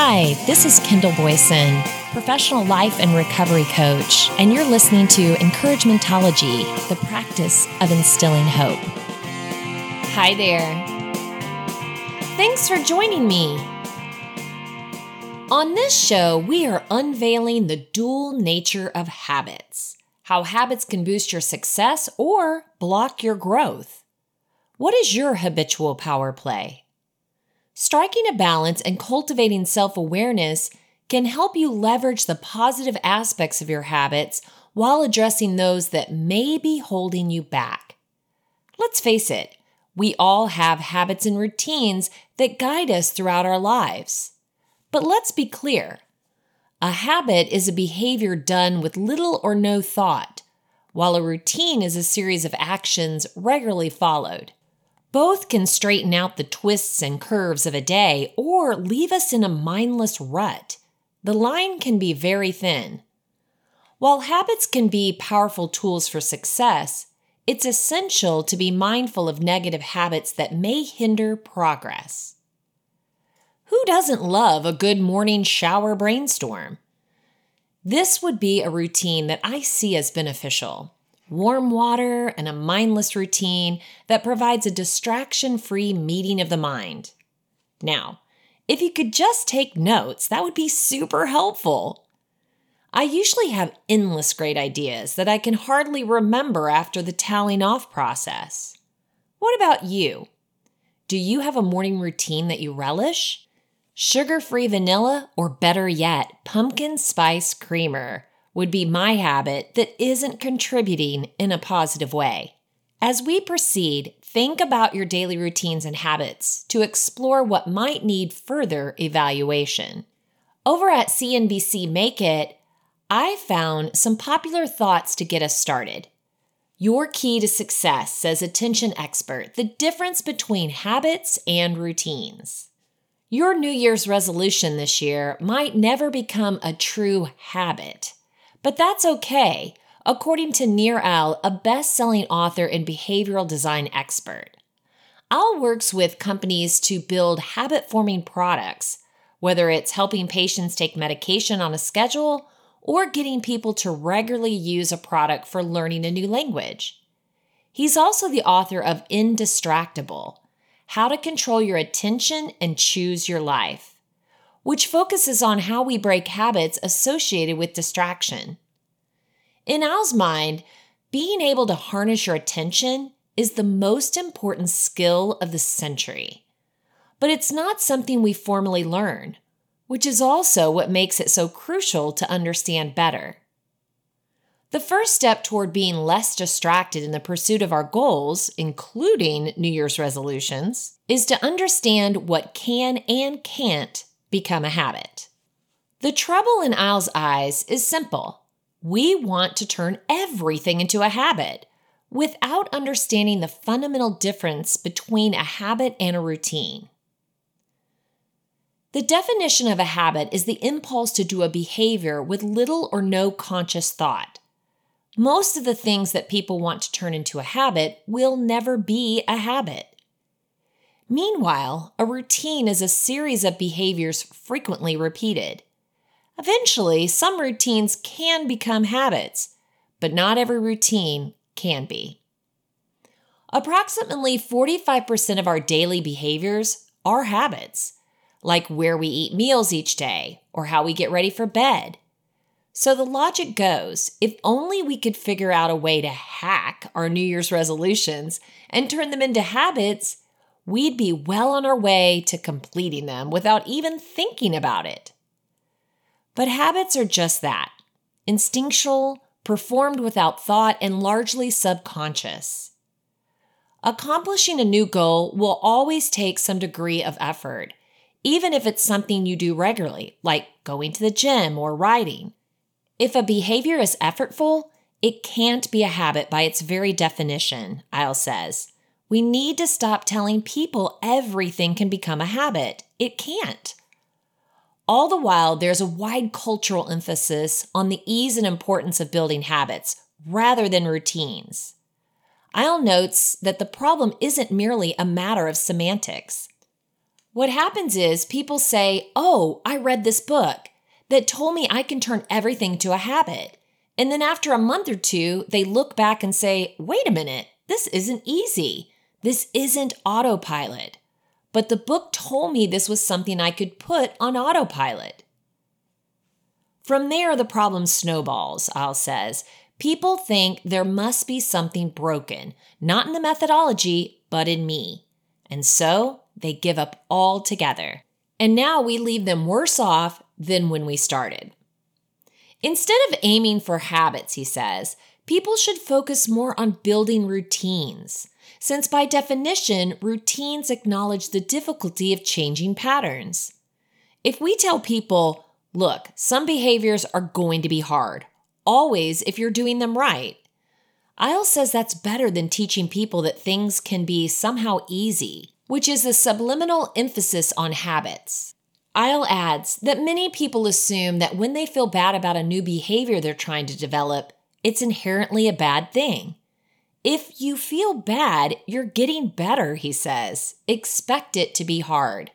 Hi, this is Kendall Boyson, professional life and recovery coach, and you're listening to Encouragementology, the practice of instilling hope. Hi there. Thanks for joining me. On this show, we are unveiling the dual nature of habits, how habits can boost your success or block your growth. What is your habitual power play? Striking a balance and cultivating self-awareness can help you leverage the positive aspects of your habits while addressing those that may be holding you back. Let's face it, we all have habits and routines that guide us throughout our lives. But let's be clear. A habit is a behavior done with little or no thought, while a routine is a series of actions regularly followed. Both can straighten out the twists and curves of a day or leave us in a mindless rut. The line can be very thin. While habits can be powerful tools for success, it's essential to be mindful of negative habits that may hinder progress. Who doesn't love a good morning shower brainstorm? This would be a routine that I see as beneficial. Warm water and a mindless routine that provides a distraction-free meeting of the mind. Now, if you could just take notes, that would be super helpful. I usually have endless great ideas that I can hardly remember after the tallying off process. What about you? Do you have a morning routine that you relish? Sugar-free vanilla, or better yet, pumpkin spice creamer, would be my habit that isn't contributing in a positive way. As we proceed, think about your daily routines and habits to explore what might need further evaluation. Over at CNBC Make It, I found some popular thoughts to get us started. Your key to success, says attention expert, the difference between habits and routines. Your New Year's resolution this year might never become a true habit. But that's okay, according to Nir Eyal, a best-selling author and behavioral design expert. Eyal works with companies to build habit-forming products, whether it's helping patients take medication on a schedule or getting people to regularly use a product for learning a new language. He's also the author of Indistractable, How to Control Your Attention and Choose Your Life, which focuses on how we break habits associated with distraction. In Al's mind, being able to harness your attention is the most important skill of the century. But it's not something we formally learn, which is also what makes it so crucial to understand better. The first step toward being less distracted in the pursuit of our goals, including New Year's resolutions, is to understand what can and can't become a habit. The trouble in Eyal's eyes is simple. We want to turn everything into a habit without understanding the fundamental difference between a habit and a routine. The definition of a habit is the impulse to do a behavior with little or no conscious thought. Most of the things that people want to turn into a habit will never be a habit. Meanwhile, a routine is a series of behaviors frequently repeated. Eventually, some routines can become habits, but not every routine can be. Approximately 45% of our daily behaviors are habits, like where we eat meals each day or how we get ready for bed. So the logic goes, if only we could figure out a way to hack our New Year's resolutions and turn them into habits, we'd be well on our way to completing them without even thinking about it. But habits are just that, instinctual, performed without thought, and largely subconscious. Accomplishing a new goal will always take some degree of effort, even if it's something you do regularly, like going to the gym or writing. If a behavior is effortful, it can't be a habit by its very definition, Eyal says. We need to stop telling people everything can become a habit. It can't. All the while, there's a wide cultural emphasis on the ease and importance of building habits rather than routines. Eyal notes that the problem isn't merely a matter of semantics. What happens is people say, oh, I read this book that told me I can turn everything to a habit. And then after a month or two, they look back and say, wait a minute, this isn't easy. This isn't autopilot. But the book told me this was something I could put on autopilot. From there, the problem snowballs, Eyal says. People think there must be something broken, not in the methodology, but in me. And so they give up altogether. And now we leave them worse off than when we started. Instead of aiming for habits, he says, people should focus more on building routines, since by definition, routines acknowledge the difficulty of changing patterns. If we tell people, look, some behaviors are going to be hard, always if you're doing them right, Eyal says that's better than teaching people that things can be somehow easy, which is the subliminal emphasis on habits. Eyal adds that many people assume that when they feel bad about a new behavior they're trying to develop, it's inherently a bad thing. If you feel bad, you're getting better, he says. Expect it to be hard.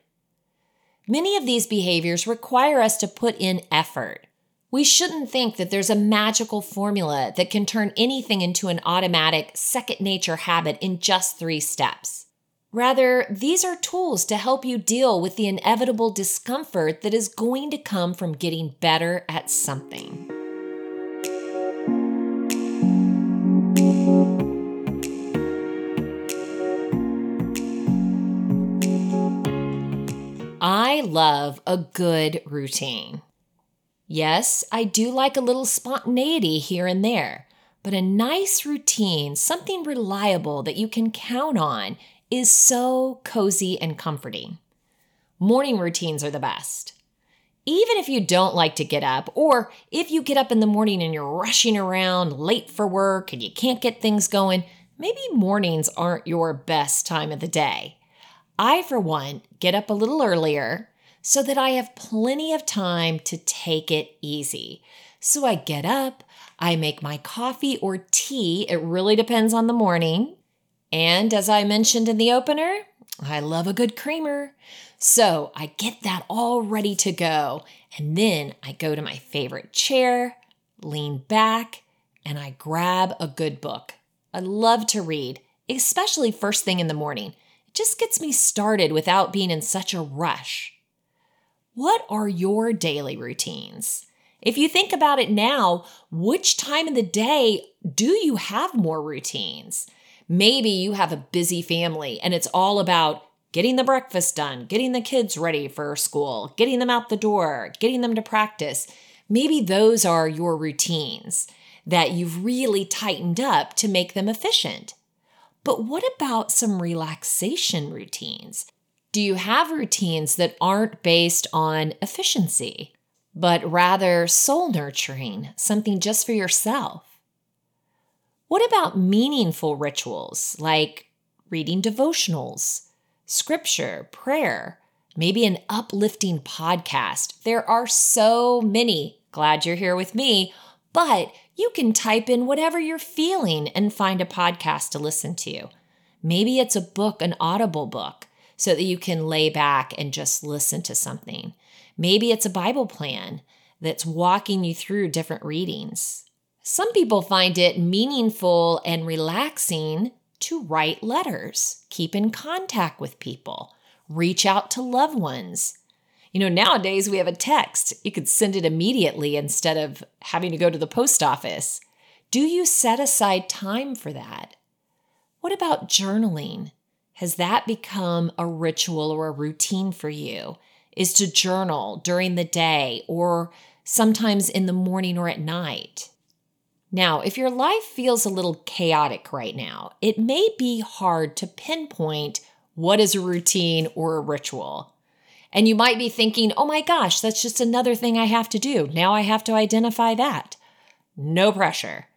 Many of these behaviors require us to put in effort. We shouldn't think that there's a magical formula that can turn anything into an automatic second nature habit in just 3 steps. Rather, these are tools to help you deal with the inevitable discomfort that is going to come from getting better at something. I love a good routine. Yes, I do like a little spontaneity here and there, but a nice routine, something reliable that you can count on, is so cozy and comforting. Morning routines are the best. Even if you don't like to get up, or if you get up in the morning and you're rushing around late for work and you can't get things going, maybe mornings aren't your best time of the day. I, for one, get up a little earlier so that I have plenty of time to take it easy. So I get up, I make my coffee or tea, it really depends on the morning. And as I mentioned in the opener, I love a good creamer. So I get that all ready to go. And then I go to my favorite chair, lean back, and I grab a good book. I love to read, especially first thing in the morning. It just gets me started without being in such a rush. What are your daily routines? If you think about it now, which time of the day do you have more routines? Maybe you have a busy family and it's all about getting the breakfast done, getting the kids ready for school, getting them out the door, getting them to practice. Maybe those are your routines that you've really tightened up to make them efficient. But what about some relaxation routines? Do you have routines that aren't based on efficiency, but rather soul nurturing, something just for yourself? What about meaningful rituals like reading devotionals, scripture, prayer, maybe an uplifting podcast? There are so many. Glad you're here with me. But you can type in whatever you're feeling and find a podcast to listen to. Maybe it's a book, an Audible book, so that you can lay back and just listen to something. Maybe it's a Bible plan that's walking you through different readings. Some people find it meaningful and relaxing to write letters, keep in contact with people, reach out to loved ones. You know, nowadays we have a text. You could send it immediately instead of having to go to the post office. Do you set aside time for that? What about journaling? Has that become a ritual or a routine for you? Is to journal during the day or sometimes in the morning or at night? Now, if your life feels a little chaotic right now, it may be hard to pinpoint what is a routine or a ritual. And you might be thinking, oh my gosh, that's just another thing I have to do. Now I have to identify that. No pressure.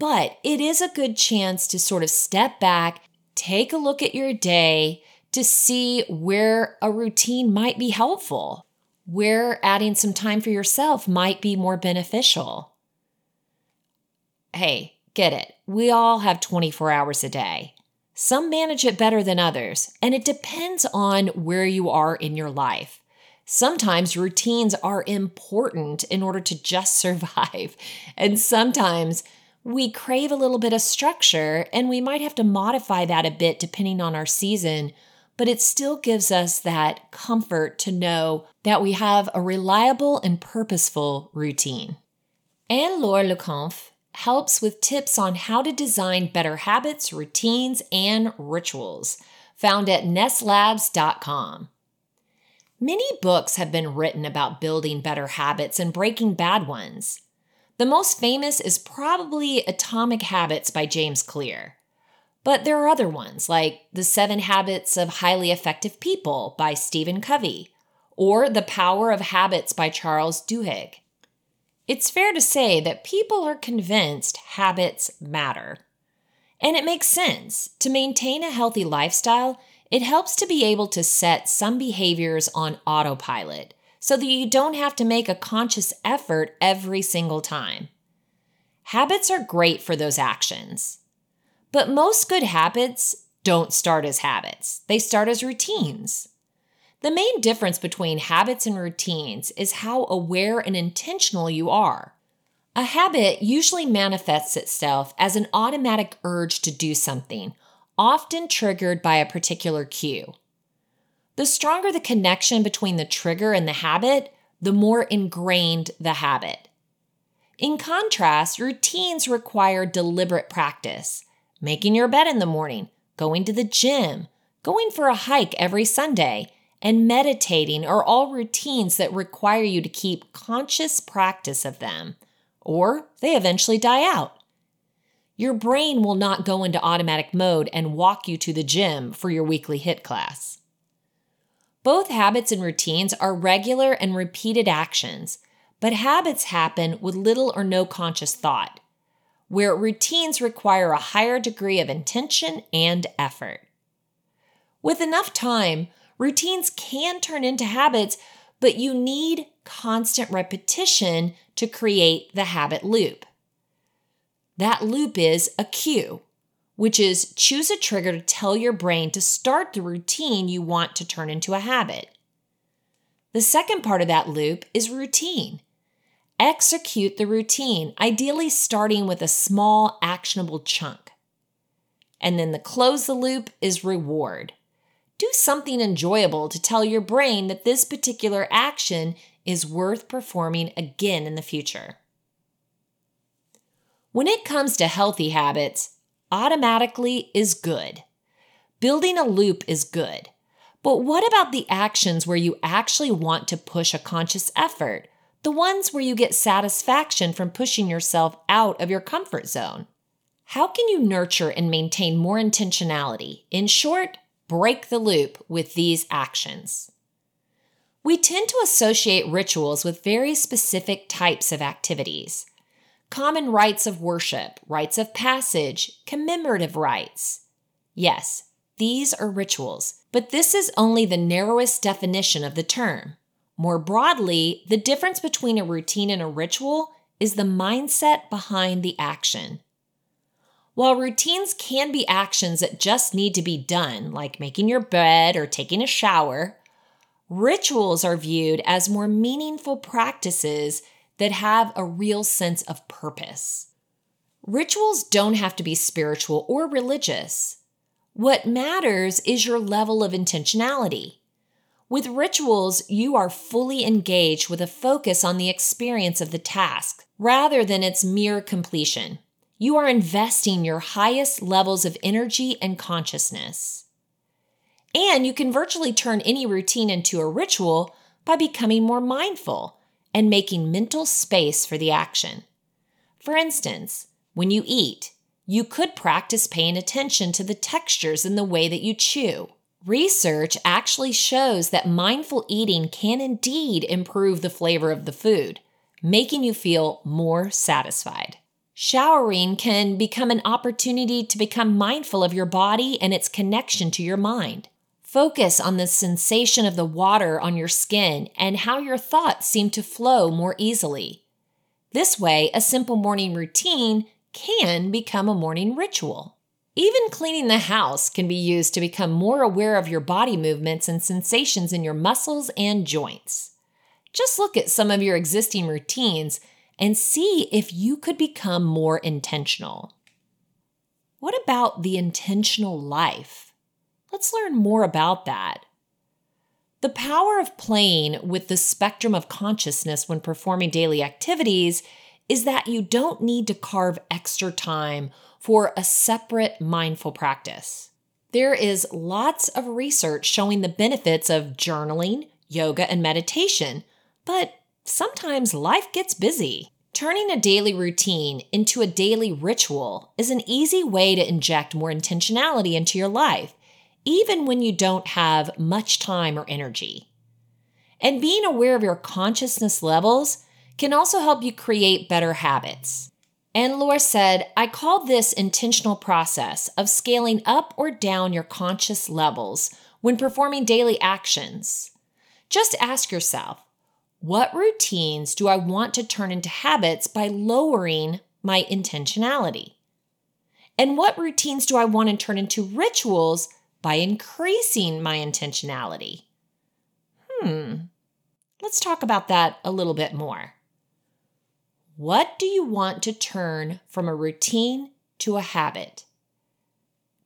But it is a good chance to sort of step back, take a look at your day to see where a routine might be helpful, where adding some time for yourself might be more beneficial. Hey, get it. We all have 24 hours a day. Some manage it better than others, and it depends on where you are in your life. Sometimes routines are important in order to just survive, and sometimes we crave a little bit of structure, and we might have to modify that a bit depending on our season, but it still gives us that comfort to know that we have a reliable and purposeful routine. Anne-Laure Le Cunff helps with tips on how to design better habits, routines, and rituals, found at nesslabs.com. Many books have been written about building better habits and breaking bad ones. The most famous is probably Atomic Habits by James Clear. But there are other ones, like The Seven Habits of Highly Effective People by Stephen Covey, or The Power of Habits by Charles Duhigg. It's fair to say that people are convinced habits matter. And it makes sense. To maintain a healthy lifestyle, it helps to be able to set some behaviors on autopilot, so that you don't have to make a conscious effort every single time. Habits are great for those actions. But most good habits don't start as habits. They start as routines. The main difference between habits and routines is how aware and intentional you are. A habit usually manifests itself as an automatic urge to do something, often triggered by a particular cue. The stronger the connection between the trigger and the habit, the more ingrained the habit. In contrast, routines require deliberate practice. Making your bed in the morning, going to the gym, going for a hike every Sunday, and meditating are all routines that require you to keep conscious practice of them, or they eventually die out. Your brain will not go into automatic mode and walk you to the gym for your weekly HIIT class. Both habits and routines are regular and repeated actions, but habits happen with little or no conscious thought, where routines require a higher degree of intention and effort. With enough time, routines can turn into habits, but you need constant repetition to create the habit loop. That loop is a cue, which is choose a trigger to tell your brain to start the routine you want to turn into a habit. The second part of that loop is routine. Execute the routine, ideally starting with a small, actionable chunk. And then the close the loop is reward. Do something enjoyable to tell your brain that this particular action is worth performing again in the future. When it comes to healthy habits, automatically is good. Building a loop is good. But what about the actions where you actually want to push a conscious effort? The ones where you get satisfaction from pushing yourself out of your comfort zone? How can you nurture and maintain more intentionality? In short, break the loop with these actions. We tend to associate rituals with very specific types of activities. Common rites of worship, rites of passage, commemorative rites. Yes, these are rituals, but this is only the narrowest definition of the term. More broadly, the difference between a routine and a ritual is the mindset behind the action. While routines can be actions that just need to be done, like making your bed or taking a shower, rituals are viewed as more meaningful practices that have a real sense of purpose. Rituals don't have to be spiritual or religious. What matters is your level of intentionality. With rituals, you are fully engaged with a focus on the experience of the task, rather than its mere completion. You are investing your highest levels of energy and consciousness. And you can virtually turn any routine into a ritual by becoming more mindful and making mental space for the action. For instance, when you eat, you could practice paying attention to the textures and the way that you chew. Research actually shows that mindful eating can indeed improve the flavor of the food, making you feel more satisfied. Showering can become an opportunity to become mindful of your body and its connection to your mind. Focus on the sensation of the water on your skin and how your thoughts seem to flow more easily. This way, a simple morning routine can become a morning ritual. Even cleaning the house can be used to become more aware of your body movements and sensations in your muscles and joints. Just look at some of your existing routines and see if you could become more intentional. What about the intentional life? Let's learn more about that. The power of playing with the spectrum of consciousness when performing daily activities is that you don't need to carve extra time for a separate mindful practice. There is lots of research showing the benefits of journaling, yoga, and meditation, but sometimes life gets busy. Turning a daily routine into a daily ritual is an easy way to inject more intentionality into your life, even when you don't have much time or energy. And being aware of your consciousness levels can also help you create better habits. Anne-Laure said, I call this intentional process of scaling up or down your conscious levels when performing daily actions. Just ask yourself, what routines do I want to turn into habits by lowering my intentionality? And what routines do I want to turn into rituals by increasing my intentionality? Let's talk about that a little bit more. What do you want to turn from a routine to a habit?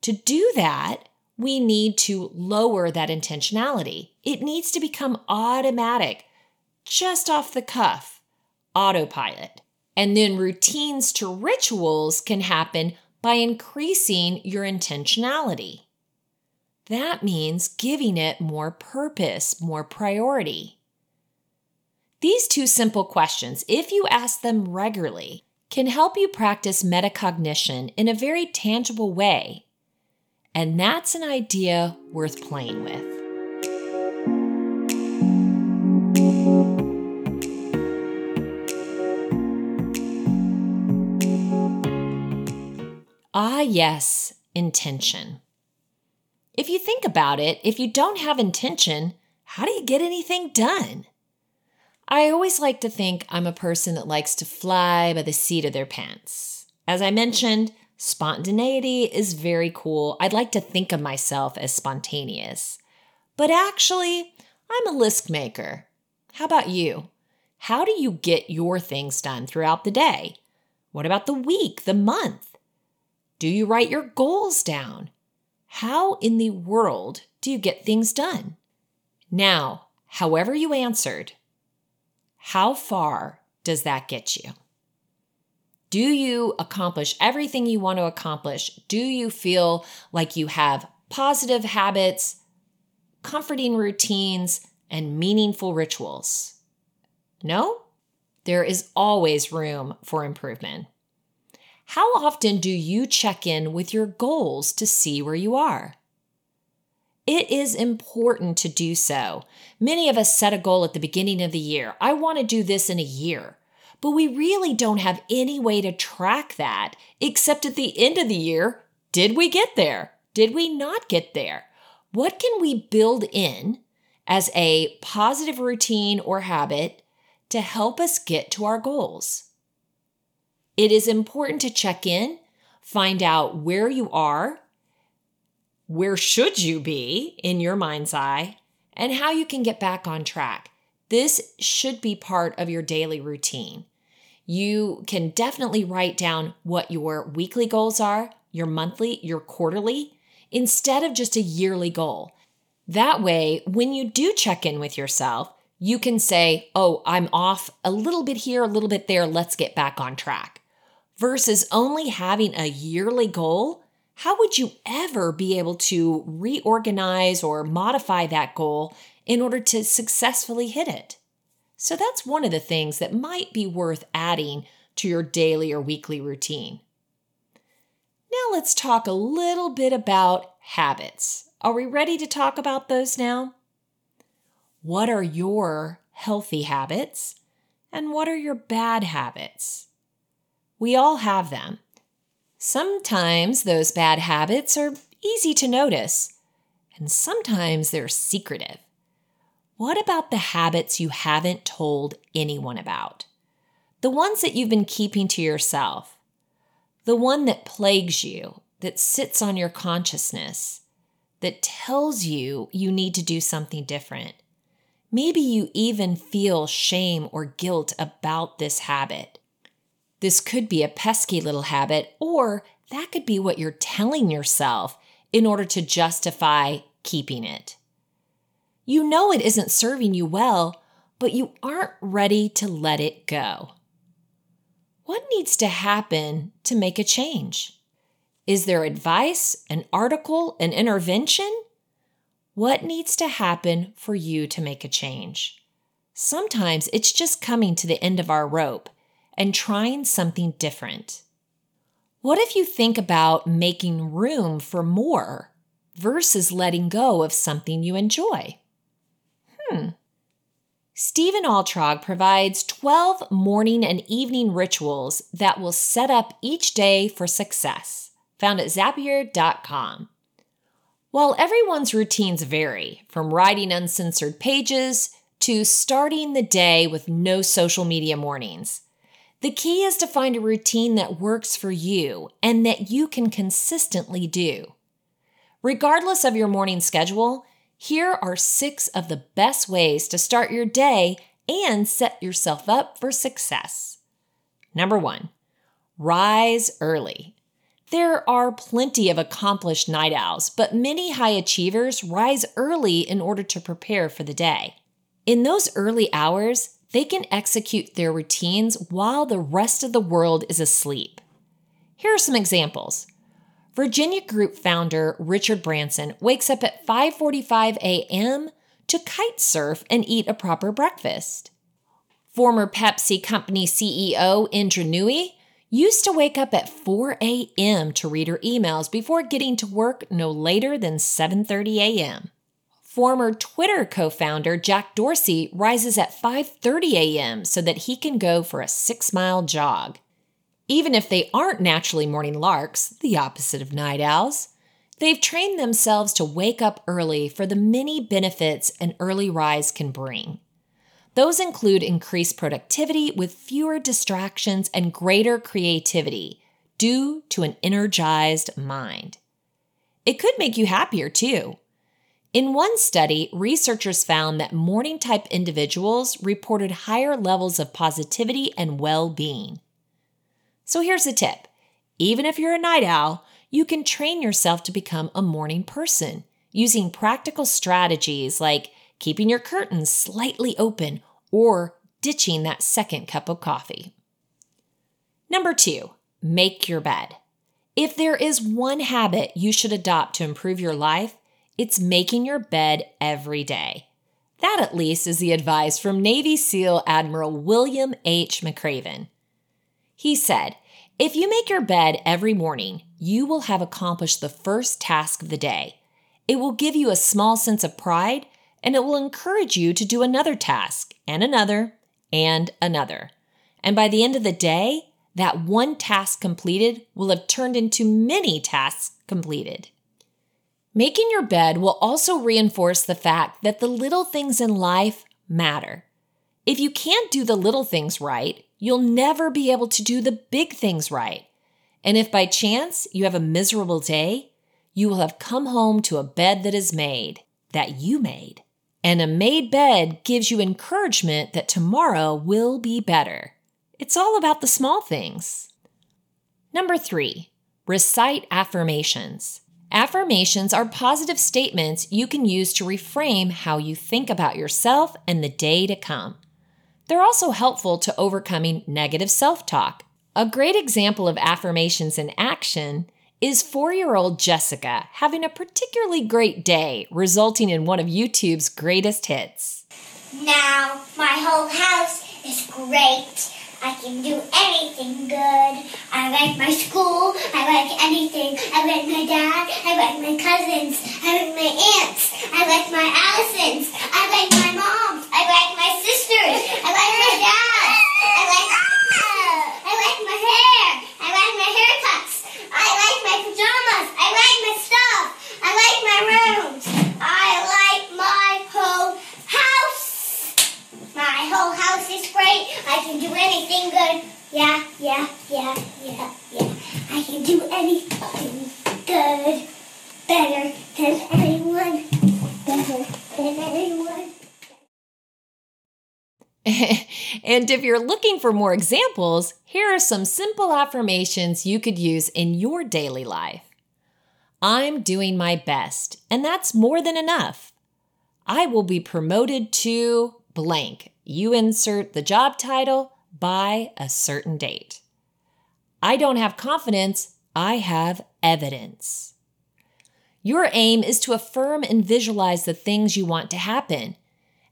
To do that, we need to lower that intentionality. It needs to become automatic, just off the cuff, autopilot. And then routines to rituals can happen by increasing your intentionality. That means giving it more purpose, more priority. These two simple questions, if you ask them regularly, can help you practice metacognition in a very tangible way. And that's an idea worth playing with. Ah, yes, intention. If you think about it, if you don't have intention, how do you get anything done? I always like to think I'm a person that likes to fly by the seat of their pants. As I mentioned, spontaneity is very cool. I'd like to think of myself as spontaneous. But actually, I'm a list maker. How about you? How do you get your things done throughout the day? What about the week, the month? Do you write your goals down? How in the world do you get things done? Now, however you answered, how far does that get you? Do you accomplish everything you want to accomplish? Do you feel like you have positive habits, comforting routines, and meaningful rituals? No? There is always room for improvement. How often do you check in with your goals to see where you are? It is important to do so. Many of us set a goal at the beginning of the year. I want to do this in a year. But we really don't have any way to track that, except at the end of the year, did we get there? Did we not get there? What can we build in as a positive routine or habit to help us get to our goals? It is important to check in, find out where you are, where should you be in your mind's eye, and how you can get back on track. This should be part of your daily routine. You can definitely write down what your weekly goals are, your monthly, your quarterly, instead of just a yearly goal. That way, when you do check in with yourself, you can say, oh, I'm off a little bit here, a little bit there, let's get back on track. Versus only having a yearly goal, how would you ever be able to reorganize or modify that goal in order to successfully hit it? So that's one of the things that might be worth adding to your daily or weekly routine. Now let's talk a little bit about habits. Are we ready to talk about those now? What are your healthy habits and what are your bad habits? We all have them. Sometimes those bad habits are easy to notice, and sometimes they're secretive. What about the habits you haven't told anyone about? The ones that you've been keeping to yourself? The one that plagues you that sits on your consciousness that tells you you need to do something different. Maybe you even feel shame or guilt about this habit. This could be a pesky little habit, or that could be what you're telling yourself in order to justify keeping it. You know it isn't serving you well, but you aren't ready to let it go. What needs to happen to make a change? Is there advice, an article, an intervention? What needs to happen for you to make a change? Sometimes it's just coming to the end of our rope and trying something different. What if you think about making room for more versus letting go of something you enjoy? Stephen Altrog provides 12 morning and evening rituals that will set up each day for success, found at Zapier.com. While everyone's routines vary, from writing uncensored pages to starting the day with no social media mornings, the key is to find a routine that works for you and that you can consistently do. Regardless of your morning schedule, here are 6 of the best ways to start your day and set yourself up for success. Number 1, rise early. There are plenty of accomplished night owls, but many high achievers rise early in order to prepare for the day. In those early hours, they can execute their routines while the rest of the world is asleep. Here are some examples. Virginia Group founder Richard Branson wakes up at 5:45 a.m. to kite surf and eat a proper breakfast. Former Pepsi Company CEO Indra Nooyi used to wake up at 4 a.m. to read her emails before getting to work no later than 7:30 a.m. Former Twitter co-founder Jack Dorsey rises at 5:30 a.m. so that he can go for a 6-mile jog. Even if they aren't naturally morning larks, the opposite of night owls, they've trained themselves to wake up early for the many benefits an early rise can bring. Those include increased productivity with fewer distractions and greater creativity due to an energized mind. It could make you happier too. In one study, researchers found that morning-type individuals reported higher levels of positivity and well-being. So here's a tip. Even if you're a night owl, you can train yourself to become a morning person using practical strategies like keeping your curtains slightly open or ditching that second cup of coffee. Number 2, make your bed. If there is one habit you should adopt to improve your life, it's making your bed every day. That at least is the advice from Navy SEAL Admiral William H. McRaven. He said, "If you make your bed every morning, you will have accomplished the first task of the day. It will give you a small sense of pride, and it will encourage you to do another task, and another, and another. And by the end of the day, that one task completed will have turned into many tasks completed." Making your bed will also reinforce the fact that the little things in life matter. If you can't do the little things right, you'll never be able to do the big things right. And if by chance you have a miserable day, you will have come home to a bed that is made, that you made. And a made bed gives you encouragement that tomorrow will be better. It's all about the small things. Number 3, recite affirmations. Affirmations are positive statements you can use to reframe how you think about yourself and the day to come. They're also helpful to overcoming negative self-talk. A great example of affirmations in action is 4-year-old Jessica having a particularly great day, resulting in one of YouTube's greatest hits. Now my whole house is great. I can do anything good. I like my school. I like anything. I like my dad. I like my cousins. I like my aunts. I like my Allisons. I like my mom. I like my sisters. I like my dad. I like my hair. I like my haircuts. I like my pajamas. I like my stuff. I like my rooms. I like my whole house. My whole house is great. I can do anything good. Yeah. I can do anything. good, better than anyone, better than anyone. And if you're looking for more examples, here are some simple affirmations you could use in your daily life. I'm doing my best, and that's more than enough. I will be promoted to blank. You insert the job title by a certain date. I don't have confidence, I have evidence. Your aim is to affirm and visualize the things you want to happen.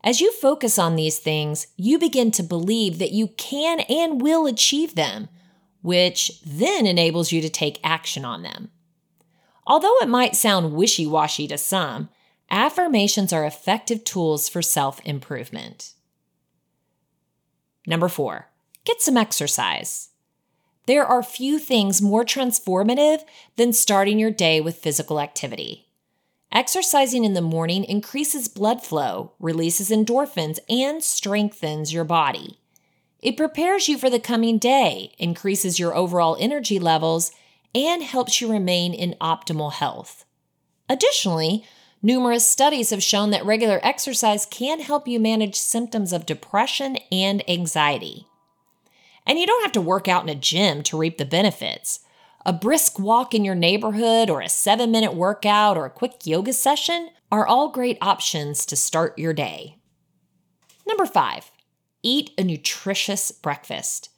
As you focus on these things, you begin to believe that you can and will achieve them, which then enables you to take action on them. Although it might sound wishy-washy to some, affirmations are effective tools for self-improvement. Number 4, get some exercise. There are few things more transformative than starting your day with physical activity. Exercising in the morning increases blood flow, releases endorphins, and strengthens your body. It prepares you for the coming day, increases your overall energy levels, and helps you remain in optimal health. Additionally, numerous studies have shown that regular exercise can help you manage symptoms of depression and anxiety. And you don't have to work out in a gym to reap the benefits. A brisk walk in your neighborhood or a 7-minute workout or a quick yoga session are all great options to start your day. Number 5, eat a nutritious breakfast.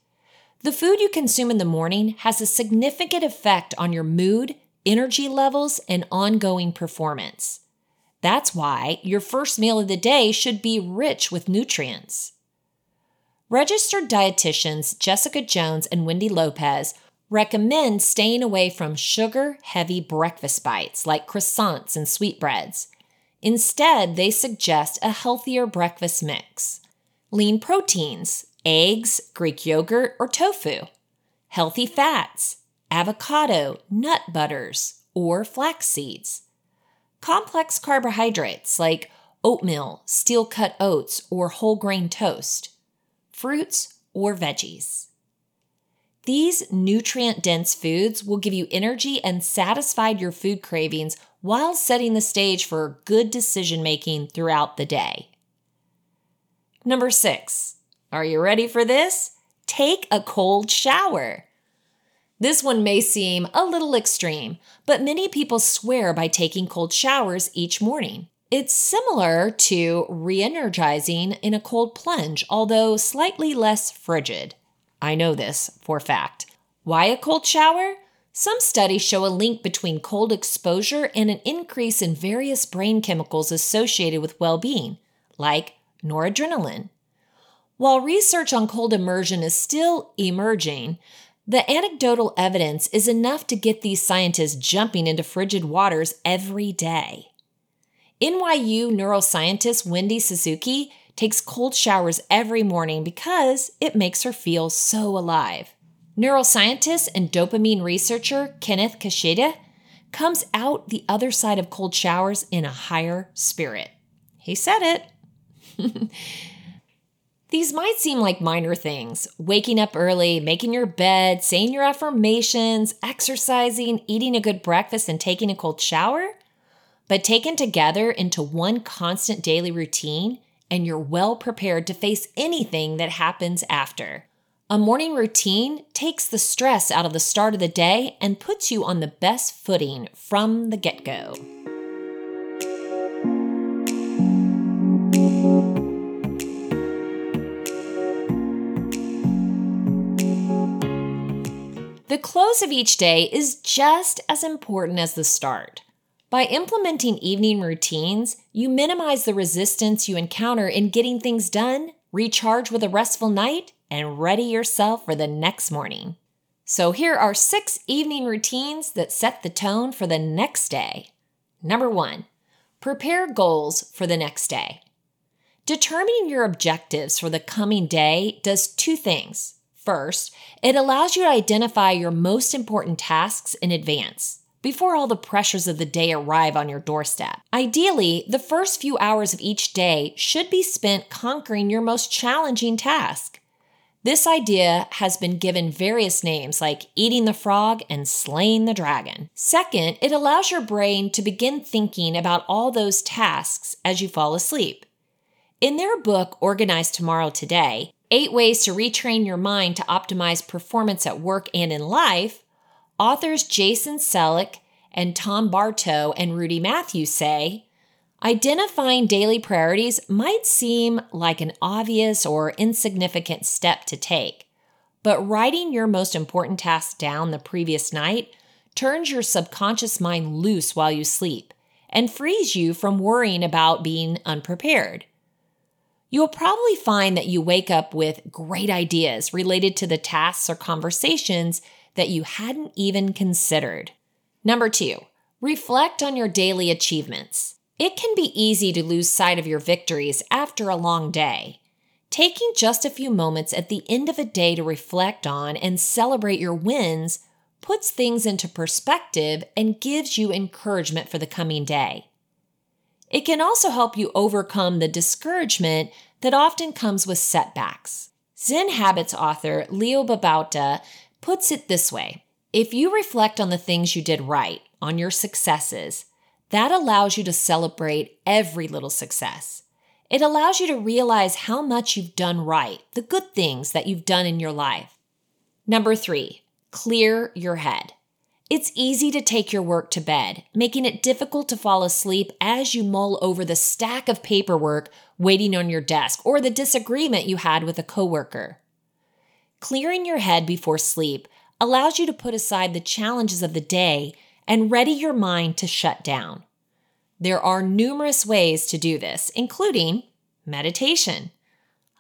The food you consume in the morning has a significant effect on your mood, energy levels, and ongoing performance. That's why your first meal of the day should be rich with nutrients. Registered dietitians Jessica Jones and Wendy Lopez recommend staying away from sugar-heavy breakfast bites like croissants and sweetbreads. Instead, they suggest a healthier breakfast mix. Lean proteins, eggs, Greek yogurt, or tofu. Healthy fats, avocado, nut butters, or flax seeds. Complex carbohydrates like oatmeal, steel-cut oats, or whole grain toast. Fruits, or veggies. These nutrient-dense foods will give you energy and satisfy your food cravings while setting the stage for good decision-making throughout the day. Number 6, are you ready for this? Take a cold shower. This one may seem a little extreme, but many people swear by taking cold showers each morning. It's similar to re-energizing in a cold plunge, although slightly less frigid. I know this for a fact. Why a cold shower? Some studies show a link between cold exposure and an increase in various brain chemicals associated with well-being, like noradrenaline. While research on cold immersion is still emerging, the anecdotal evidence is enough to get these scientists jumping into frigid waters every day. NYU neuroscientist Wendy Suzuki takes cold showers every morning because it makes her feel so alive. Neuroscientist and dopamine researcher Kenneth Kashida comes out the other side of cold showers in a higher spirit. He said it. These might seem like minor things. Waking up early, making your bed, saying your affirmations, exercising, eating a good breakfast, and taking a cold shower. But taken together into one constant daily routine, and you're well prepared to face anything that happens after. A morning routine takes the stress out of the start of the day and puts you on the best footing from the get-go. The close of each day is just as important as the start. By implementing evening routines, you minimize the resistance you encounter in getting things done, recharge with a restful night, and ready yourself for the next morning. So here are 6 evening routines that set the tone for the next day. Number 1, prepare goals for the next day. Determining your objectives for the coming day does 2 things. First, it allows you to identify your most important tasks in advance, before all the pressures of the day arrive on your doorstep. Ideally, the first few hours of each day should be spent conquering your most challenging task. This idea has been given various names like eating the frog and slaying the dragon. Second, it allows your brain to begin thinking about all those tasks as you fall asleep. In their book, Organize Tomorrow Today, 8 Ways to Retrain Your Mind to Optimize Performance at Work and in Life, authors Jason Selleck and Tom Bartow and Rudy Matthews say, identifying daily priorities might seem like an obvious or insignificant step to take, but writing your most important tasks down the previous night turns your subconscious mind loose while you sleep and frees you from worrying about being unprepared. You'll probably find that you wake up with great ideas related to the tasks or conversations that you hadn't even considered. Number 2, reflect on your daily achievements. It can be easy to lose sight of your victories after a long day. Taking just a few moments at the end of a day to reflect on and celebrate your wins puts things into perspective and gives you encouragement for the coming day. It can also help you overcome the discouragement that often comes with setbacks. Zen Habits author Leo Babauta puts it this way: if you reflect on the things you did right, on your successes, that allows you to celebrate every little success. It allows you to realize how much you've done right, the good things that you've done in your life. Number 3, clear your head. It's easy to take your work to bed, making it difficult to fall asleep as you mull over the stack of paperwork waiting on your desk or the disagreement you had with a coworker. Clearing your head before sleep allows you to put aside the challenges of the day and ready your mind to shut down. There are numerous ways to do this, including meditation,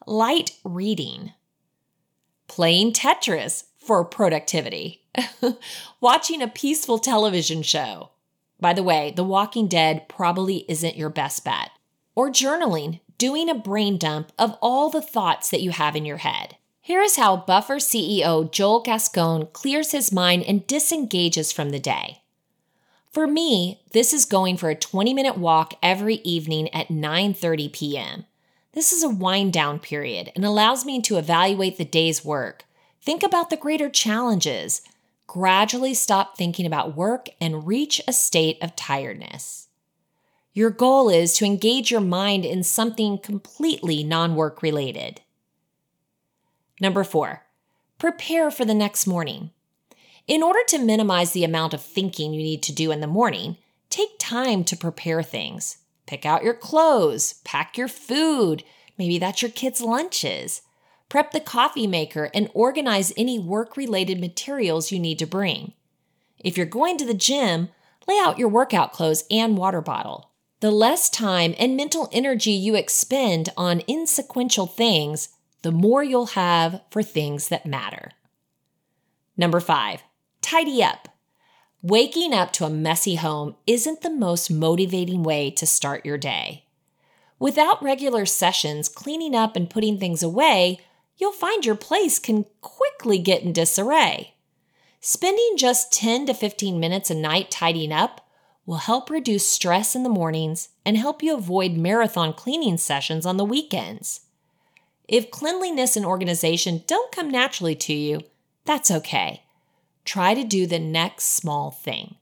light reading, playing Tetris for productivity, watching a peaceful television show. By the way, The Walking Dead probably isn't your best bet. Or journaling, doing a brain dump of all the thoughts that you have in your head. Here is how Buffer CEO Joel Gascon clears his mind and disengages from the day. For me, this is going for a 20-minute walk every evening at 9:30 p.m. This is a wind-down period and allows me to evaluate the day's work, think about the greater challenges, gradually stop thinking about work, and reach a state of tiredness. Your goal is to engage your mind in something completely non-work related. Number 4, prepare for the next morning. In order to minimize the amount of thinking you need to do in the morning, take time to prepare things. Pick out your clothes, pack your food, maybe that's your kids' lunches. Prep the coffee maker and organize any work-related materials you need to bring. If you're going to the gym, lay out your workout clothes and water bottle. The less time and mental energy you expend on inconsequential things, the more you'll have for things that matter. Number 5, tidy up. Waking up to a messy home isn't the most motivating way to start your day. Without regular sessions, cleaning up and putting things away, you'll find your place can quickly get in disarray. Spending just 10 to 15 minutes a night tidying up will help reduce stress in the mornings and help you avoid marathon cleaning sessions on the weekends. If cleanliness and organization don't come naturally to you, that's okay. Try to do the next small thing.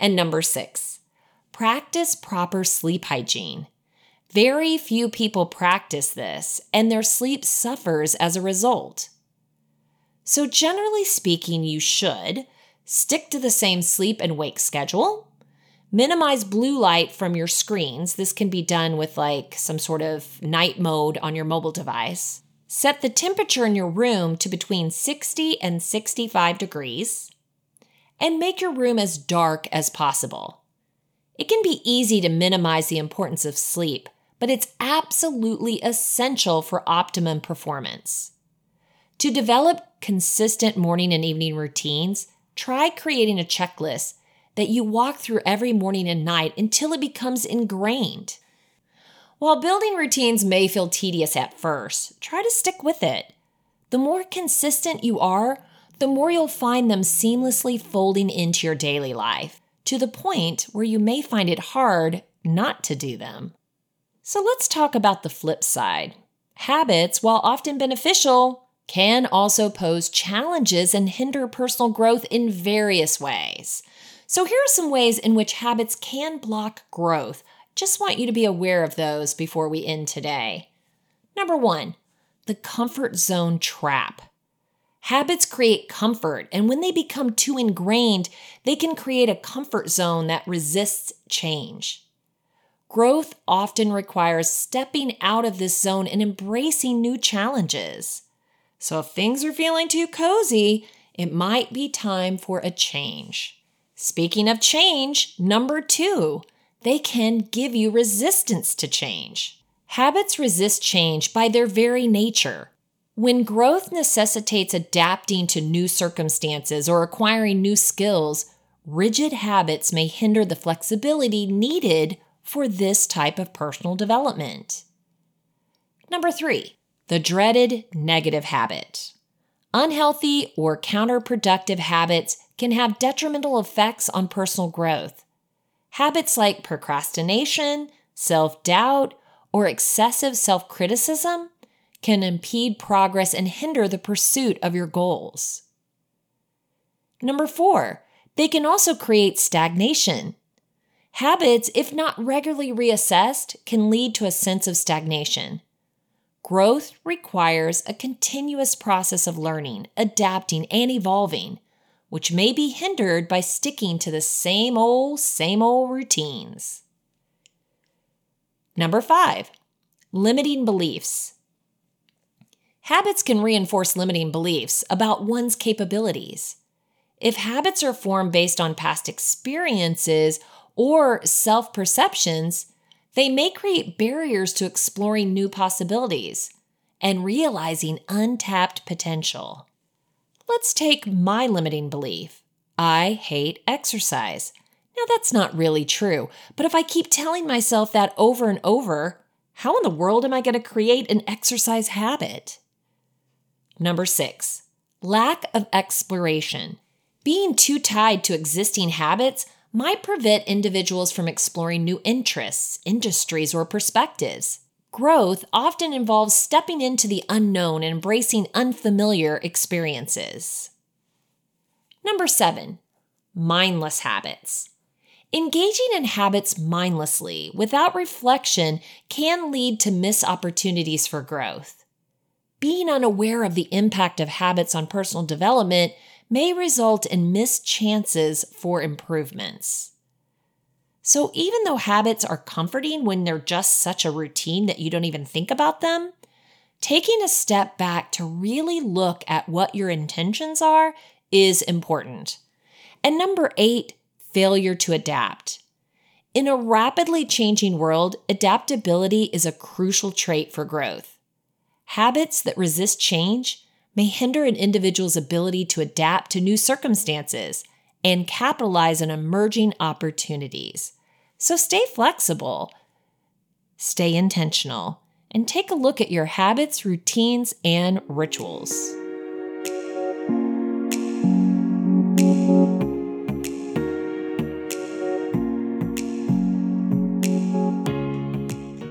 And number 6, practice proper sleep hygiene. Very few people practice this, and their sleep suffers as a result. So generally speaking, you should stick to the same sleep and wake schedule, minimize blue light from your screens. This can be done with some sort of night mode on your mobile device. Set the temperature in your room to between 60 and 65 degrees, and make your room as dark as possible. It can be easy to minimize the importance of sleep, but it's absolutely essential for optimum performance. To develop consistent morning and evening routines, try creating a checklist that you walk through every morning and night until it becomes ingrained. While building routines may feel tedious at first, try to stick with it. The more consistent you are, the more you'll find them seamlessly folding into your daily life, to the point where you may find it hard not to do them. So let's talk about the flip side. habits, while often beneficial, can also pose challenges and hinder personal growth in various ways. So here are some ways in which habits can block growth. Just want you to be aware of those before we end today. Number one, the comfort zone trap. Habits create comfort, and when they become too ingrained, they can create a comfort zone that resists change. Growth often requires stepping out of this zone and embracing new challenges. So if things are feeling too cozy, it might be time for a change. Speaking of change, number two, they can give you resistance to change. Habits resist change by their very nature. When growth necessitates adapting to new circumstances or acquiring new skills, rigid habits may hinder the flexibility needed for this type of personal development. Number three, the dreaded negative habit. Unhealthy or counterproductive habits can have detrimental effects on personal growth. Habits like procrastination, self-doubt, or excessive self-criticism can impede progress and hinder the pursuit of your goals. Number four, they can also create stagnation. Habits, if not regularly reassessed, can lead to a sense of stagnation. Growth requires a continuous process of learning, adapting, and evolving, which may be hindered by sticking to the same old routines. Number five, limiting beliefs. Habits can reinforce limiting beliefs about one's capabilities. If habits are formed based on past experiences or self-perceptions, they may create barriers to exploring new possibilities and realizing untapped potential. Let's take my limiting belief. I hate exercise. Now, that's not really true, but if I keep telling myself that over and over, how in the world am I going to create an exercise habit? Number six, lack of exploration. Being too tied to existing habits might prevent individuals from exploring new interests, industries, or perspectives. Growth often involves stepping into the unknown and embracing unfamiliar experiences. Number seven, mindless habits. Engaging in habits mindlessly, without reflection, can lead to missed opportunities for growth. Being unaware of the impact of habits on personal development may result in missed chances for improvements. So even though habits are comforting when they're just such a routine that you don't even think about them, taking a step back to really look at what your intentions are is important. And number eight, failure to adapt. In a rapidly changing world, adaptability is a crucial trait for growth. Habits that resist change may hinder an individual's ability to adapt to new circumstances and capitalize on emerging opportunities. So stay flexible, stay intentional, and take a look at your habits, routines, and rituals.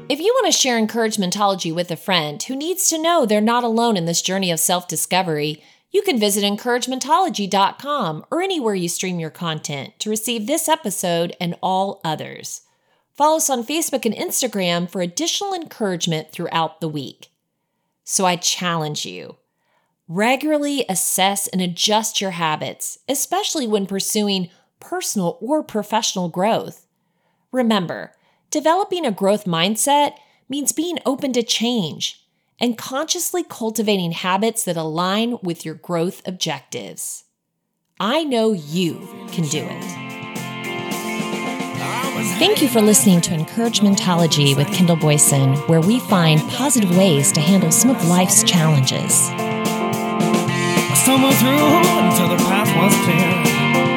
If you want to share Encouragementology with a friend who needs to know they're not alone in this journey of self-discovery, you can visit Encouragementology.com or anywhere you stream your content to receive this episode and all others. Follow us on Facebook and Instagram for additional encouragement throughout the week. So I challenge you, regularly assess and adjust your habits, especially when pursuing personal or professional growth. Remember, developing a growth mindset means being open to change and consciously cultivating habits that align with your growth objectives. I know you can do it. Thank you for listening to Encouragementology with Kendall Boyson, where we find positive ways to handle some of life's challenges. I stumbled through until the path was clear.